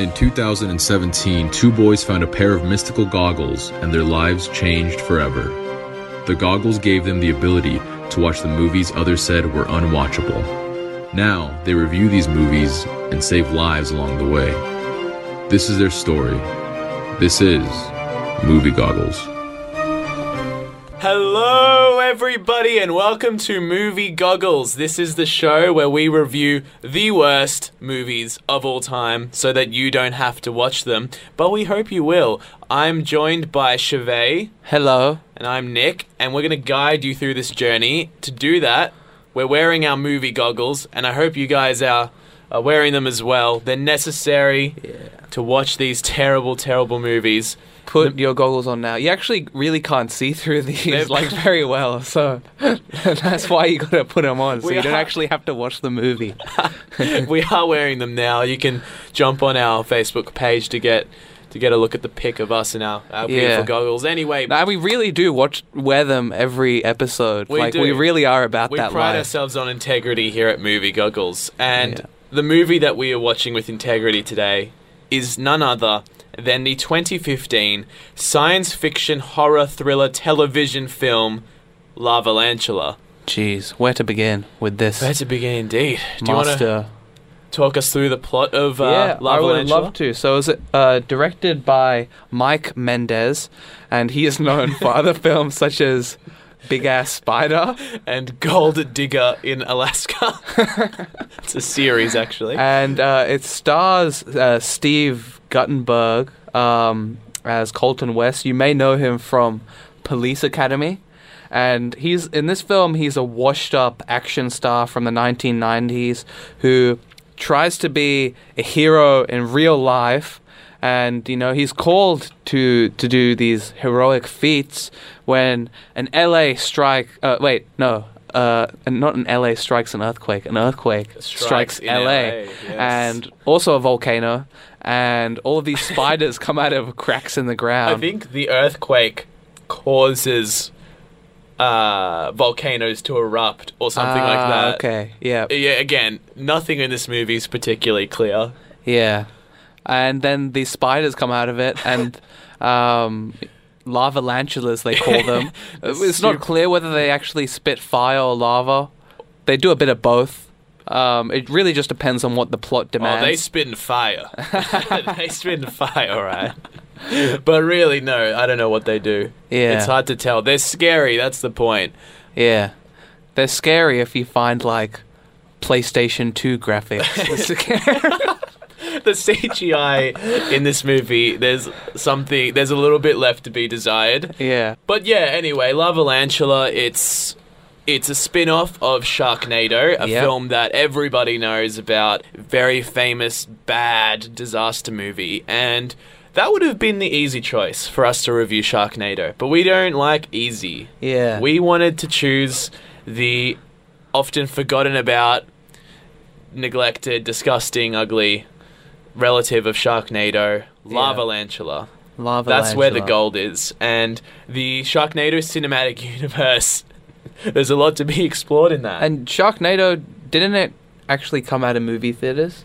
In 2017, two boys found a pair of mystical goggles, and their lives changed forever. The goggles gave them the ability to watch the movies others said were unwatchable. Now, they review these movies and save lives along the way. This is their story. This is Movie Goggles. Hello, everybody, and welcome to Movie Goggles. This is the show where we review the worst movies of all time so that you don't have to watch them, but we hope you will. I'm joined by Shivé. Hello. And I'm Nic, and we're going to guide you through this journey. To do that, we're wearing our movie goggles, and I hope you guys are wearing them as well. They're necessary to watch these terrible, terrible movies. Put your goggles on now. You actually really can't see through these very well, so that's why you got to put them on, so you don't actually have to watch the movie. We are wearing them now. You can jump on our Facebook page to get a look at the pic of us in our beautiful goggles. Anyway. No, we really do wear them every episode. We really are about that life. We pride ourselves on integrity here at Movie Goggles. And the movie that we are watching with integrity today is none other than the 2015 science fiction horror thriller television film Lavalantula. Jeez, where to begin with this? Where to begin, indeed. Do you want to talk us through the plot of Lavalantula? I would love to. So it was directed by Mike Mendez, and he is known for other films such as Big Ass Spider and Gold Digger in Alaska. It's a series, actually. And it stars Steve Guttenberg as Colton West. You may know him from Police Academy. And he's in this film, he's a washed-up action star from the 1990s who tries to be a hero in real life, and he's called to do these heroic feats when an earthquake strikes LA. And also a volcano, and all of these spiders come out of cracks in the ground. I think the earthquake causes volcanoes to erupt or something like that. Okay, yeah. Yeah, again, nothing in this movie is particularly clear. Yeah. And then these spiders come out of it, and lavalantulas, they call them. It's not clear whether they actually spit fire or lava. They do a bit of both. It really just depends on what the plot demands. Oh, they spin fire. They spin fire, all right. But really, no, I don't know what they do. Yeah. It's hard to tell. They're scary, that's the point. Yeah. They're scary if you find, PlayStation 2 graphics. The CGI in this movie, there's a little bit left to be desired. Yeah. But yeah, anyway, Lavalantula, it's a spin-off of Sharknado, a film that everybody knows about, very famous, bad disaster movie, and that would have been the easy choice for us to review Sharknado, but we don't like easy. Yeah. We wanted to choose the often forgotten about, neglected, disgusting, ugly relative of Sharknado, Lavalantula. Lavalantula. That's where the gold is. And the Sharknado cinematic universe, there's a lot to be explored in that. And Sharknado, didn't it actually come out of movie theaters?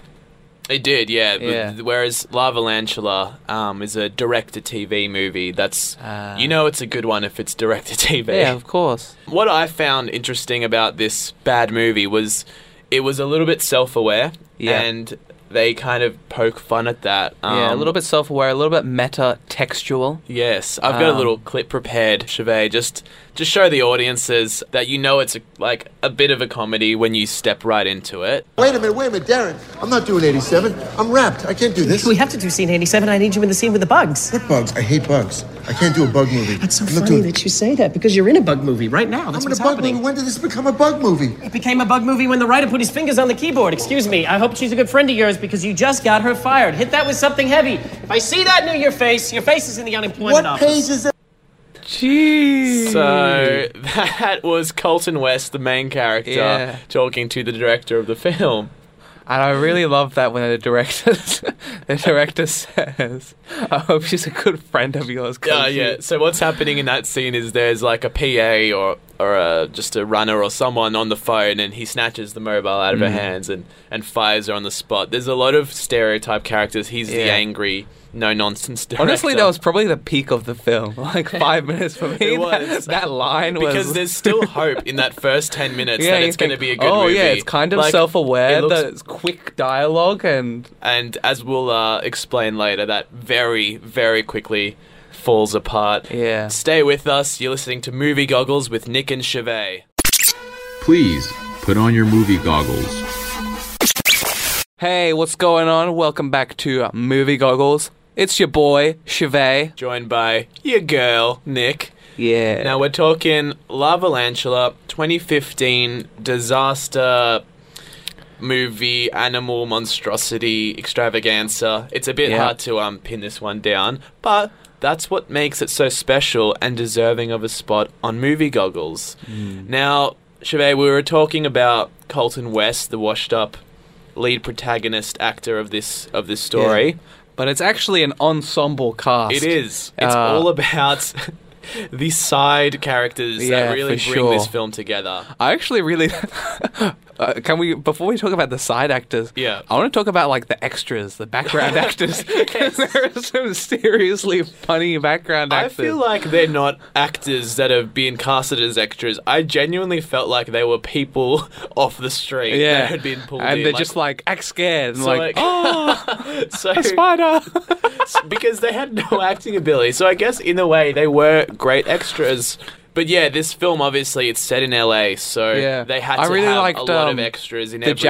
It did, yeah. Whereas Lavalantula is a direct-to-TV movie. That's it's a good one if it's direct-to-TV. Yeah, of course. What I found interesting about this bad movie was it was a little bit self-aware, and they kind of poke fun at that. A little bit self-aware, a little bit meta-textual. Yes, I've got a little clip prepared, Shivé. Just show the audiences that it's a bit of a comedy when you step right into it. Wait a minute, Darren. I'm not doing 87. I'm wrapped. I can't do this. We have to do scene 87. I need you in the scene with the bugs. What bugs? I hate bugs. I can't do a bug movie. That's so funny that you say that, because you're in a bug movie right now. That's what's happening. I'm in a bug movie. When did this become a bug movie? It became a bug movie when the writer put his fingers on the keyboard. Excuse me. I hope she's a good friend of yours, because you just got her fired. Hit that with something heavy. If I see that near your face is in the unemployment office. What page is that? Jeez. So that was Colton West, the main character, talking to the director of the film. And I really love that when the director says, I hope she's a good friend of yours. So what's happening in that scene is there's a PA or or just a runner or someone on the phone, and he snatches the mobile out of her hands and fires her on the spot. There's a lot of stereotype characters. He's the angry, no-nonsense director. Honestly, that was probably the peak of the film. Like, 5 minutes for me. It was. That line was... Because there's still hope in that first 10 minutes that it's going to be a good movie. Oh, yeah, it's kind of like, self-aware. It's quick dialogue and... And as we'll explain later, that very, very quickly falls apart. Yeah. Stay with us. You're listening to Movie Goggles with Nic and Shivé. Please, put on your movie goggles. Hey, what's going on? Welcome back to Movie Goggles. It's your boy, Shivé. Joined by your girl, Nic. Yeah. Now we're talking Lavalantula, 2015 disaster movie, animal monstrosity, extravaganza. It's a bit hard to pin this one down, but that's what makes it so special and deserving of a spot on Movie Goggles. Mm. Now, Shivé, we were talking about Colton West, the washed-up lead protagonist actor of this story. Yeah. But it's actually an ensemble cast. It is. It's all about the side characters that really bring this film together. I actually really... can we... Before we talk about the side actors, I want to talk about, like, the extras, the background actors. Because there are some seriously funny background actors. I feel like they're not actors that have been casted as extras. I genuinely felt like they were people off the street that had been pulled in. And they're just, like, act scared. And so like, oh, a spider. Because they had no acting ability. So I guess, in a way, they were great extras. But yeah, this film, obviously, it's set in LA, so they had to have a lot of extras in every scene.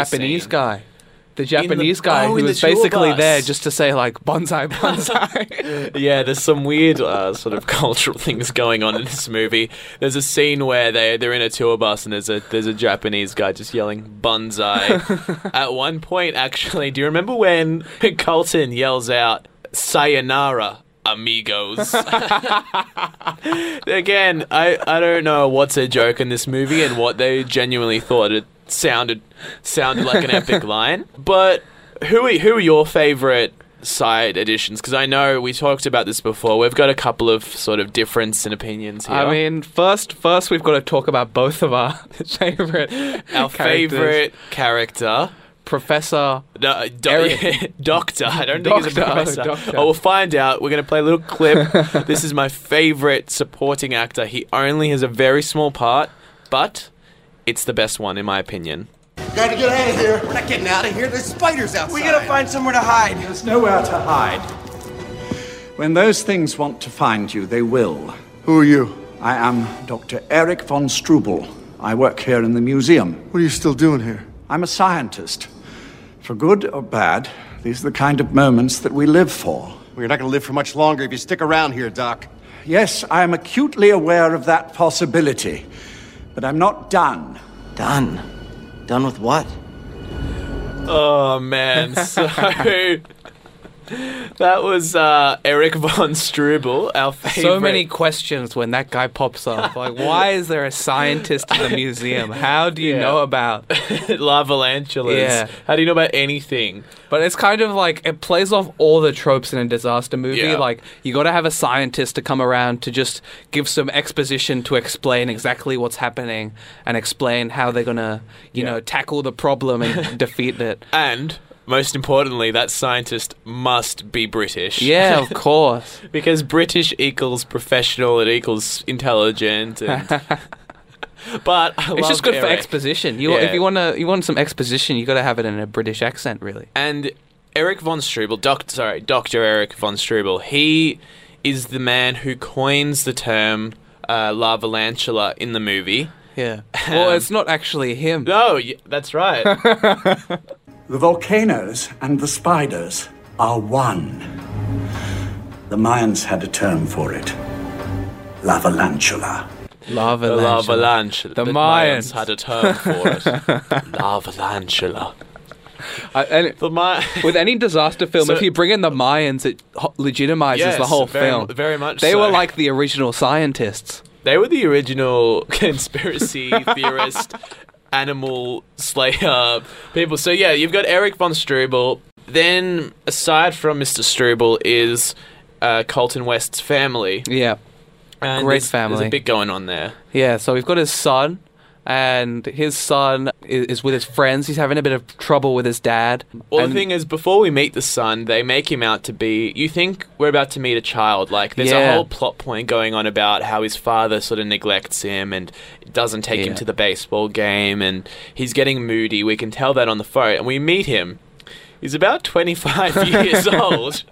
The Japanese guy who was basically there just to say, like, bonsai, bonsai. Yeah, there's some weird sort of cultural things going on in this movie. There's a scene where they're in a tour bus and there's a Japanese guy just yelling, bonsai. At one point, actually, do you remember when Colton yells out, sayonara? Amigos. Again, I don't know what's a joke in this movie and what they genuinely thought. It sounded like an epic line. But who are your favourite side editions? Because I know we talked about this before. We've got a couple of sort of difference in opinions here. I mean, first we've got to talk about both of our favourite characters. Our favourite character... Professor... No, Doctor. I don't think it's a professor. Doctor. Oh, we'll find out. We're going to play a little clip. This is my favourite supporting actor. He only has a very small part, but it's the best one, in my opinion. Got to get out of here. We're not getting out of here. There's spiders outside. We got to find somewhere to hide. There's nowhere to hide. When those things want to find you, they will. Who are you? I am Dr. Eric von Strubel. I work here in the museum. What are you still doing here? I'm a scientist. For good or bad, these are the kind of moments that we live for. We're not going to live for much longer if you stick around here, Doc. Yes, I am acutely aware of that possibility. But I'm not done. Done? Done with what? Oh, man. So, that was Eric von Strubel, our favorite. So many questions when that guy pops up. Like, why is there a scientist in the museum? How do you know about Lavalantulas? Yeah. How do you know about anything? But it's kind of like, it plays off all the tropes in a disaster movie. Yeah. Like, you got to have a scientist to come around to just give some exposition to explain exactly what's happening and explain how they're going to, you know, tackle the problem and defeat it. And... most importantly, that scientist must be British. Yeah, of course. Because British equals professional, it equals intelligent. And... but it's just good for exposition. If you want some exposition, you got to have it in a British accent, really. And Eric von Strubel, Dr. Eric von Strubel, he is the man who coins the term Lavalantula in the movie. Yeah. Well, it's not actually him. No, that's right. The volcanoes and the spiders are one. The Mayans had a term for it. Lavalantula. Lavalantula. The Mayans had a term for it. Lavalantula. With any disaster film, if you bring in the Mayans, it legitimizes the whole film. Very much so. They were like the original scientists. They were the original conspiracy theorist animal slayer people. So yeah, you've got Eric von Strubel. Then, aside from Mr. Strubel, is Colton West's family. Yeah. And great family. There's a bit going on there. Yeah, so we've got his son, and his son is with his friends. He's having a bit of trouble with his dad. Well, the thing is, before we meet the son, they make him out to be... You think we're about to meet a child. Like, there's a whole plot point going on about how his father sort of neglects him and doesn't take him to the baseball game, and he's getting moody. We can tell that on the phone. And we meet him. He's about 25 years old.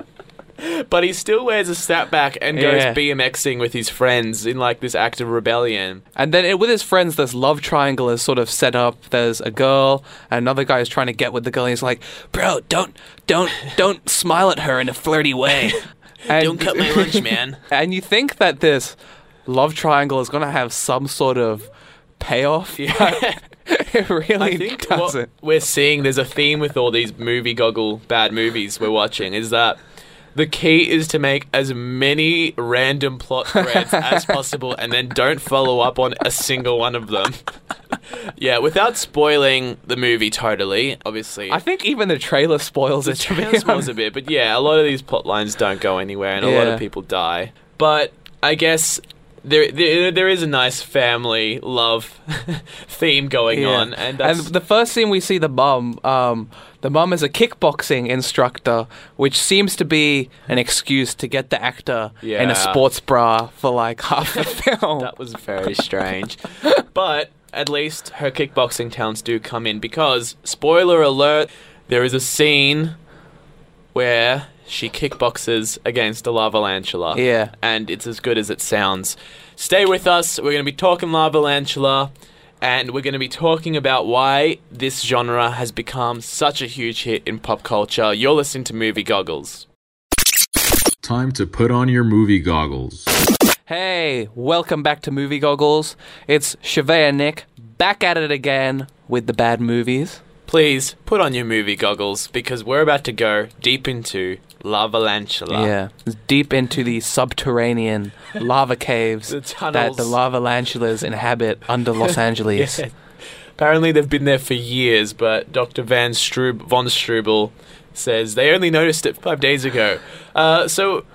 But he still wears a snapback and goes BMXing with his friends in, like, this act of rebellion. And then with his friends, this love triangle is sort of set up. There's a girl, and another guy is trying to get with the girl. He's like, bro, don't smile at her in a flirty way. Don't cut my lunch, man. And you think that this love triangle is going to have some sort of payoff. Yeah. It really doesn't. What we're seeing, there's a theme with all these movie goggle bad movies we're watching, is that... The key is to make as many random plot threads as possible and then don't follow up on a single one of them. Yeah, without spoiling the movie totally, obviously. I think even the trailer spoils it. The trailer spoils a bit, but yeah, a lot of these plot lines don't go anywhere and a lot of people die. But I guess... There is a nice family love theme going on. And the first scene we see the mum is a kickboxing instructor, which seems to be an excuse to get the actor in a sports bra for like half the film. That was very strange. But at least her kickboxing talents do come in because, spoiler alert, there is a scene where... She kickboxes against a Lavalantula. Yeah. And it's as good as it sounds. Stay with us. We're going to be talking Lavalantula. And we're going to be talking about why this genre has become such a huge hit in pop culture. You're listening to Movie Goggles. Time to put on your movie goggles. Hey, welcome back to Movie Goggles. It's Shivé and Nic back at it again with the bad movies. Please, put on your movie goggles, because we're about to go deep into Lavalantula. Yeah, deep into the subterranean lava caves that the Lavalantulas inhabit under Los Angeles. Yeah. Apparently they've been there for years, but Dr. von Strubel says they only noticed it 5 days ago. So...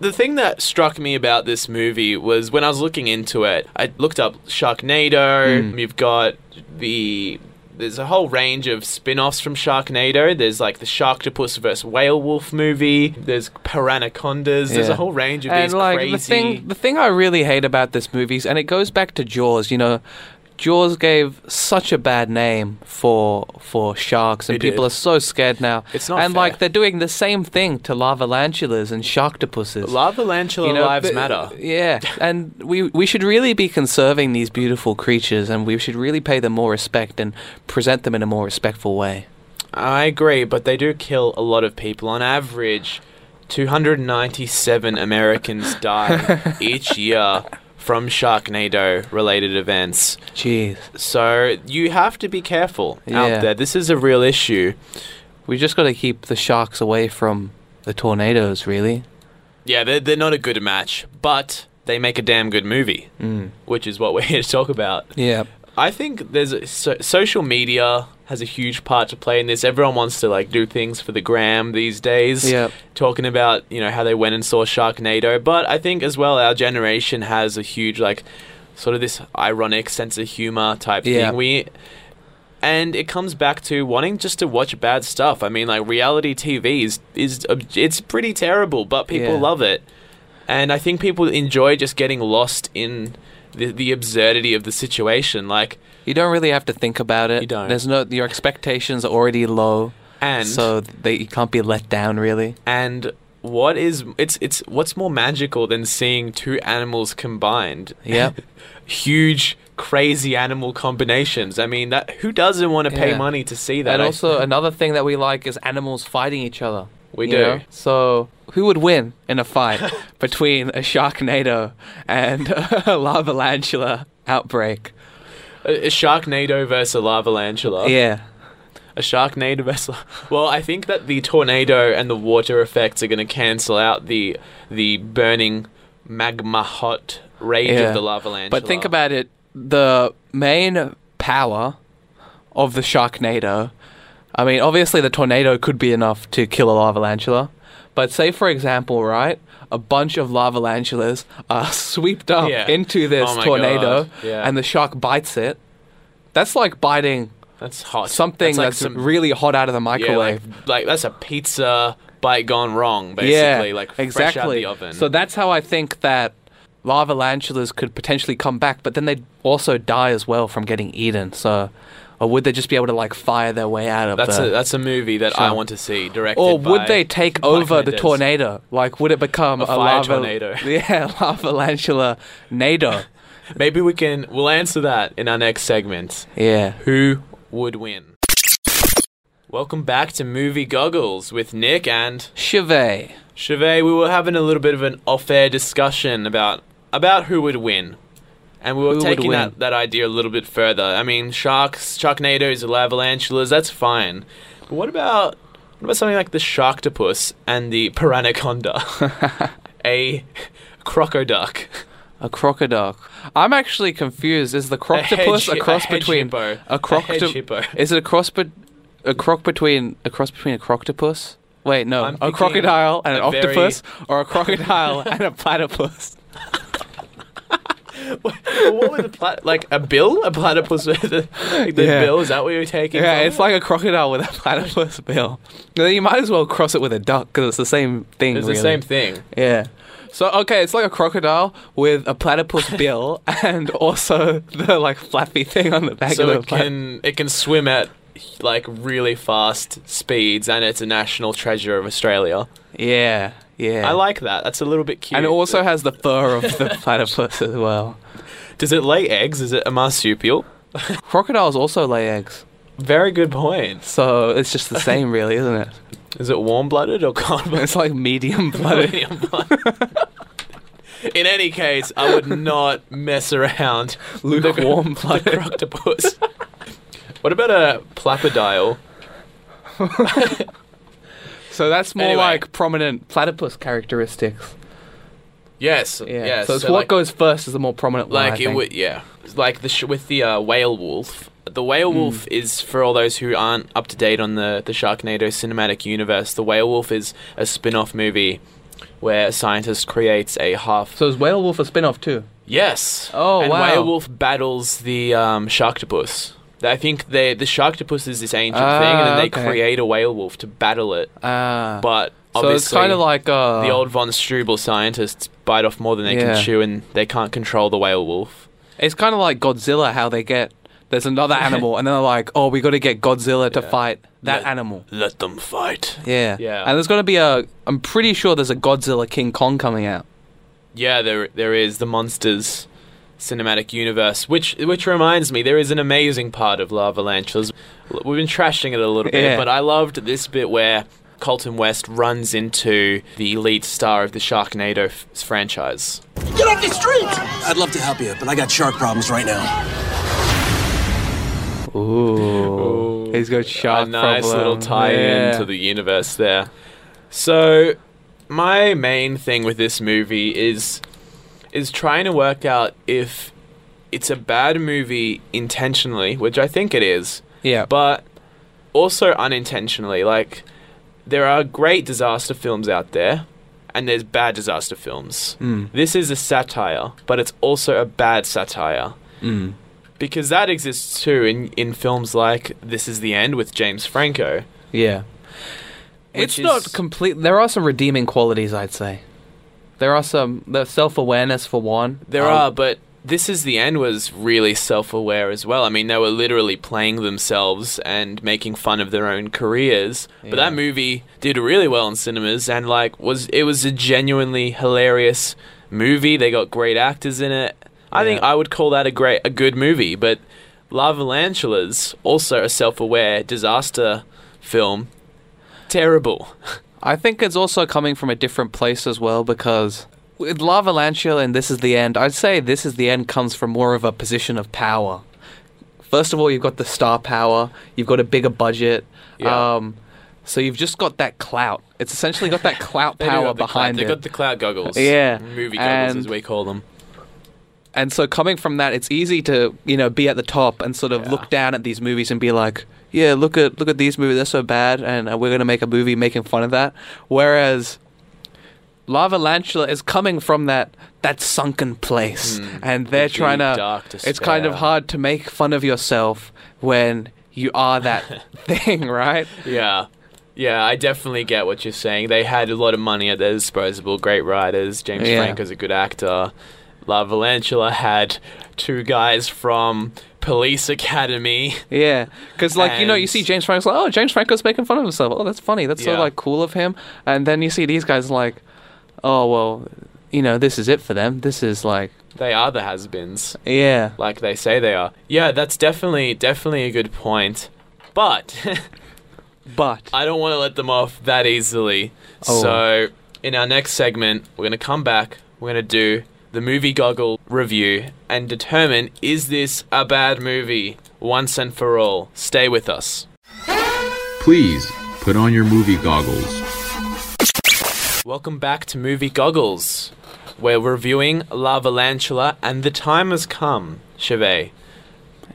The thing that struck me about this movie was when I was looking into it, I looked up Sharknado, you've got the... There's a whole range of spin-offs from Sharknado. There's, like, the Sharktopus vs. Whale Wolf movie. There's Paranacondas. Yeah. There's a whole range of these crazy... The thing I really hate about this movie is... And it goes back to Jaws, you know... Jaws gave such a bad name for sharks, and people are so scared now. It's not fair. Like, they're doing the same thing to lavalantulas and sharktopuses. Lavalantula lives matter. Yeah, and we should really be conserving these beautiful creatures, and we should really pay them more respect and present them in a more respectful way. I agree, but they do kill a lot of people. On average, 297 Americans die each year from Sharknado-related events. Jeez. So you have to be careful out there. This is a real issue. We just got to keep the sharks away from the tornadoes, really. Yeah, they're not a good match, but they make a damn good movie, which is what we're here to talk about. Yeah. I think social media has a huge part to play in this. Everyone wants to, like, do things for the gram these days. Yep. Talking about, you know, how they went and saw Sharknado. But I think as well our generation has a huge, like, sort of this ironic sense of humor type thing. And it comes back to wanting just to watch bad stuff. I mean, like, reality TV is pretty terrible, but people love it. And I think people enjoy just getting lost in... The absurdity of the situation, like... You don't really have to think about it. You don't. Your expectations are already low. And... So you can't be let down, really. And what is... What's more magical than seeing two animals combined? Yeah. Huge... crazy animal combinations. I mean, that who doesn't want to pay money to see that? And also, another thing that we like is animals fighting each other. We do. Know? So, who would win in a fight between a Sharknado and a Lavalantula outbreak? A Sharknado versus a Lavalantula. Yeah. A Sharknado versus... Well, I think that the tornado and the water effects are going to cancel out the burning magma hot rage of the Lavalantula. But think about it. The main power of the Sharknado... I mean, obviously the tornado could be enough to kill a Lavalantula, but say, for example, right, a bunch of lavalantulas are swept up into this tornado, and the shark bites it. That's like biting something that's really hot out of the microwave. Yeah, like that's a pizza bite gone wrong, basically. Yeah, like fresh out of the oven. So that's how I think that lavalantulas could potentially come back, but then they'd also die as well from getting eaten. So, or would they just be able to like fire their way out of that? That's a movie that I want to see directed. Or would they take over the tornado? Like, would it become a fire tornado? Yeah, lavalantula nado. Maybe we'll answer that in our next segment. Yeah. Who would win? Welcome back to Movie Goggles with Nick and Shivé. Shivé, we were having a little bit of an off-air discussion about who would win. And we were taking that idea a little bit further. I mean, sharks, sharknadoes, lavalantulas, that's fine. But what about something like the sharktopus and the paranaconda? A crocoduck. A crocoduck. I'm actually confused. Is the croctopus a cross between a croctopus? Is it a cross between a croctopus? Wait, no. A crocodile and an octopus, or a crocodile and a platypus? What was like a bill? A platypus with the bill? Is that what you're taking? Yeah, from? It's like a crocodile with a platypus bill. You might as well cross it with a duck because it's the same thing. It's really the same thing. Yeah. So, okay, it's like a crocodile with a platypus bill and also the like flappy thing on the back of the platypus. It can swim at like really fast speeds, and it's a national treasure of Australia. Yeah. Yeah. I like that. That's a little bit cute. And it also has the fur of the platypus as well. Does it lay eggs? Is it a marsupial? Crocodiles also lay eggs. Very good point. So it's just the same, really, isn't it? Is it warm-blooded or cold-blooded? It's like medium-blooded. In any case, I would not mess around with the warm-blooded croctopus. What about a plapodile? So that's more like prominent platypus characteristics. Yes. Yeah. Yes. So it's what goes first is the more prominent one. Like like with the whale wolf. The whale wolf is, for all those who aren't up to date on the Sharknado cinematic universe, the whale wolf is a spin-off movie where a scientist creates a half. So is Whale Wolf a spin-off too? Yes. Oh and wow. And Whale Wolf battles the Sharktopus. I think the sharktopus is this ancient thing, and then they create a whale wolf to battle it. But obviously, so it's kind of like the old von Strubel scientists bite off more than they can chew, and they can't control the whale wolf. It's kind of like Godzilla, how they get there's another animal, and then they're like, "Oh, we got to get Godzilla to fight that animal." Let them fight. Yeah, yeah. And there's going to be I'm pretty sure there's a Godzilla King Kong coming out. Yeah, there is the monsters. Cinematic universe, which reminds me, there is an amazing part of Lavalantulas. We've been trashing it a little bit, but I loved this bit where Colton West runs into the lead star of the Sharknado franchise. Get off the street! I'd love to help you, but I got shark problems right now. Ooh. He's got shark problems. A nice little tie-in to the universe there. So, my main thing with this movie is trying to work out if it's a bad movie intentionally, which I think it is, but also unintentionally. Like, there are great disaster films out there, and there's bad disaster films. This is a satire, but it's also a bad satire. Because that exists too in films like This Is the End with James Franco. Yeah. It's not complete. There are some redeeming qualities, I'd say. There are some self-awareness for one. There are, but This Is the End was really self-aware as well. I mean, they were literally playing themselves and making fun of their own careers. Yeah. But that movie did really well in cinemas, and it was a genuinely hilarious movie. They got great actors in it. I think I would call that a good movie. But Lavalantulas, also a self-aware disaster film, terrible. I think it's also coming from a different place as well, because with Lavalantula and This Is the End, I'd say This Is the End comes from more of a position of power. First of all, you've got the star power, you've got a bigger budget, so you've just got that clout. It's essentially got that clout power behind it. They've got the clout goggles. Yeah. Movie goggles, as we call them. And so coming from that, it's easy to, be at the top and sort of look down at these movies and be like, yeah, look at these movies, they're so bad, and we're going to make a movie making fun of that. Whereas Lavalantula is coming from that sunken place, and they're trying to. It's kind of hard to make fun of yourself when you are that thing, right? Yeah. Yeah, I definitely get what you're saying. They had a lot of money at their disposal, great writers. James Franco's a good actor. Lavalantula had two guys from Police Academy. Yeah, because you see James Franco's like, oh, James Franco's making fun of himself. Oh, that's funny. That's so like cool of him. And then you see these guys like, oh well, this is it for them. This is like they are the has-beens. Yeah, like they say they are. Yeah, that's definitely a good point, but. But I don't want to let them off that easily. Oh. So in our next segment, we're going to come back. We're going to do the Movie Goggle review and determine, is this a bad movie once and for all? Stay with us. Please put on your movie goggles. Welcome back to Movie Goggles. We're reviewing Lavalantula, and the time has come, Shivé,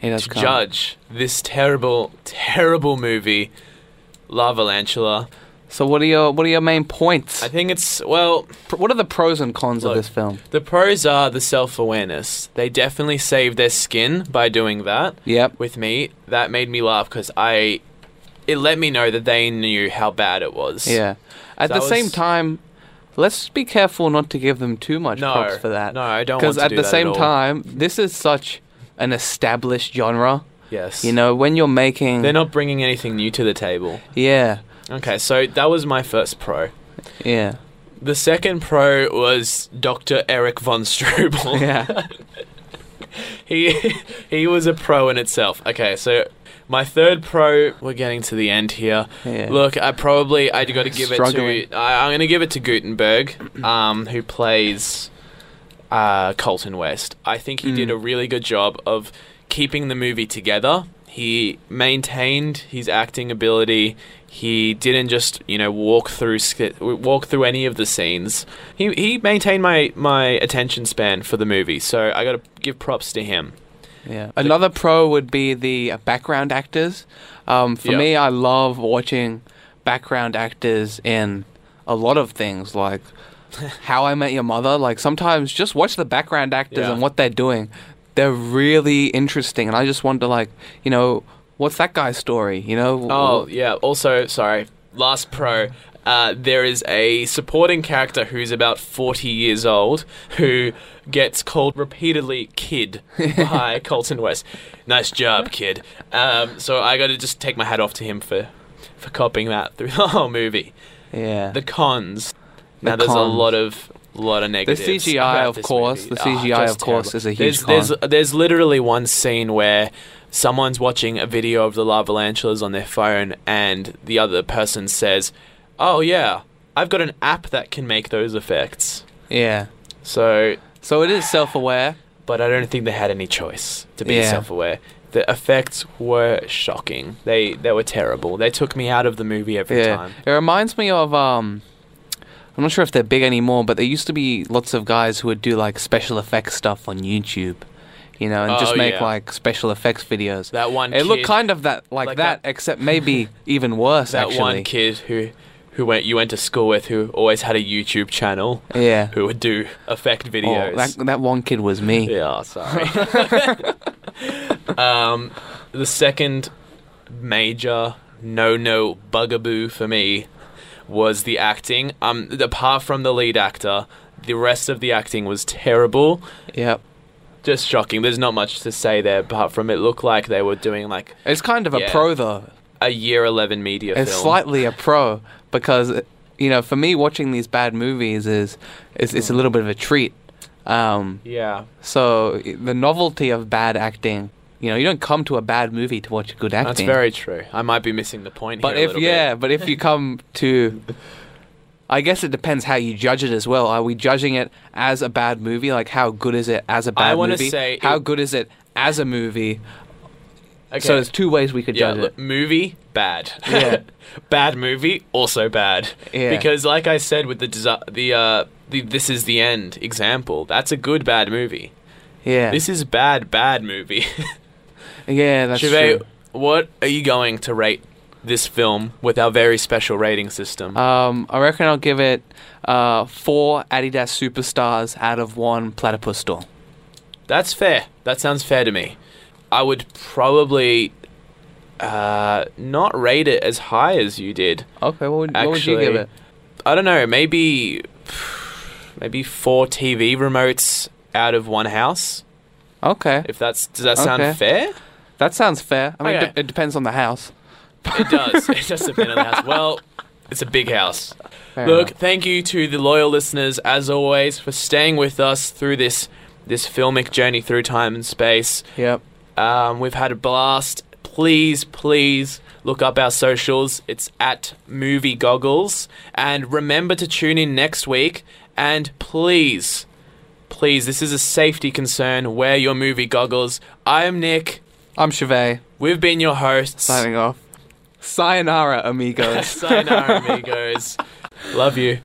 to judge this terrible, terrible movie, Lavalantula. So what are your main points? I think it's, well... What are the pros and cons of this film? The pros are the self-awareness. They definitely saved their skin by doing that. Yep. With me, that made me laugh because it let me know that they knew how bad it was. Yeah. At the same time, let's be careful not to give them too much props for that. No, I don't want to do that at all. Because at the same time, this is such an established genre. Yes. When you're making... They're not bringing anything new to the table. Yeah. Okay, so that was my first pro. Yeah. The second pro was Dr. Eric von Strubel. Yeah. He was a pro in itself. Okay, so my third pro... We're getting to the end here. Yeah. Look, I got to give it to... I'm going to give it to Guttenberg, who plays Colton West. I think he did a really good job of... keeping the movie together. He maintained his acting ability. He didn't just, walk through any of the scenes. He maintained my attention span for the movie, so I got to give props to him. Yeah. Another pro would be the background actors. For me, I love watching background actors in a lot of things, like How I Met Your Mother. Like, sometimes just watch the background actors and what they're doing. They're really interesting, and I just wonder, what's that guy's story, Oh, yeah. Also, sorry, last pro, there is a supporting character who's about 40 years old who gets called repeatedly kid by Colton West. Nice job, kid. So I got to just take my hat off to him for copying that through the whole movie. Yeah. The cons. There's a lot of negatives. The CGI, of course. Movie. The CGI, of course, terrible. Is a huge con. There's literally one scene where someone's watching a video of the Lavalantulas on their phone, and the other person says, "Oh yeah, I've got an app that can make those effects." Yeah. So it is self-aware, but I don't think they had any choice to be self-aware. The effects were shocking. They were terrible. They took me out of the movie every time. It reminds me of I'm not sure if they're big anymore, but there used to be lots of guys who would do like special effects stuff on YouTube, and just make like special effects videos. That one kid, it looked kind of that like that, except maybe even worse. That actually. That one kid who you went to school with, who always had a YouTube channel. Yeah. Who would do effect videos. Oh, that one kid was me. Yeah, sorry. The second major no bugaboo for me was the acting. Apart from the lead actor, the rest of the acting was terrible. Yep. Just shocking. There's not much to say there, apart from it looked like they were doing like... It's kind of a pro, though. A Year 11 media film. It's slightly a pro, because, for me, watching these bad movies it's a little bit of a treat. Yeah. So, the novelty of bad acting... you don't come to a bad movie to watch good acting. That's very true. I might be missing the point here a little bit. Yeah, but if you come to... I guess it depends how you judge it as well. Are we judging it as a bad movie? Like, how good is it as a bad movie? I want to say... How good is it as a movie? Okay. So there's two ways we could judge it. Movie, bad. Yeah. Bad movie, also bad. Yeah. Because like I said with the This Is the End example, that's a good bad movie. Yeah. This is bad movie. Yeah, that's true. What are you going to rate this film with our very special rating system? I reckon I'll give it 4 Adidas Superstars out of 1 Platypus Doll. That's fair. That sounds fair to me. I would probably not rate it as high as you did. Okay, what would you give it? I don't know, maybe 4 TV remotes out of 1 house. Okay. Does that sound fair? That sounds fair. I mean, okay. It depends on the house. It does. It does depend on the house. Well, it's a big house. Fair Look, enough. Thank you to the loyal listeners, as always, for staying with us through this filmic journey through time and space. Yep. We've had a blast. Please look up our socials. It's at Movie Goggles. And remember to tune in next week. And please, this is a safety concern. Wear your movie goggles. I am Nick. I'm Shivé. We've been your hosts. Signing off. Sayonara, amigos. Sayonara, amigos. Love you.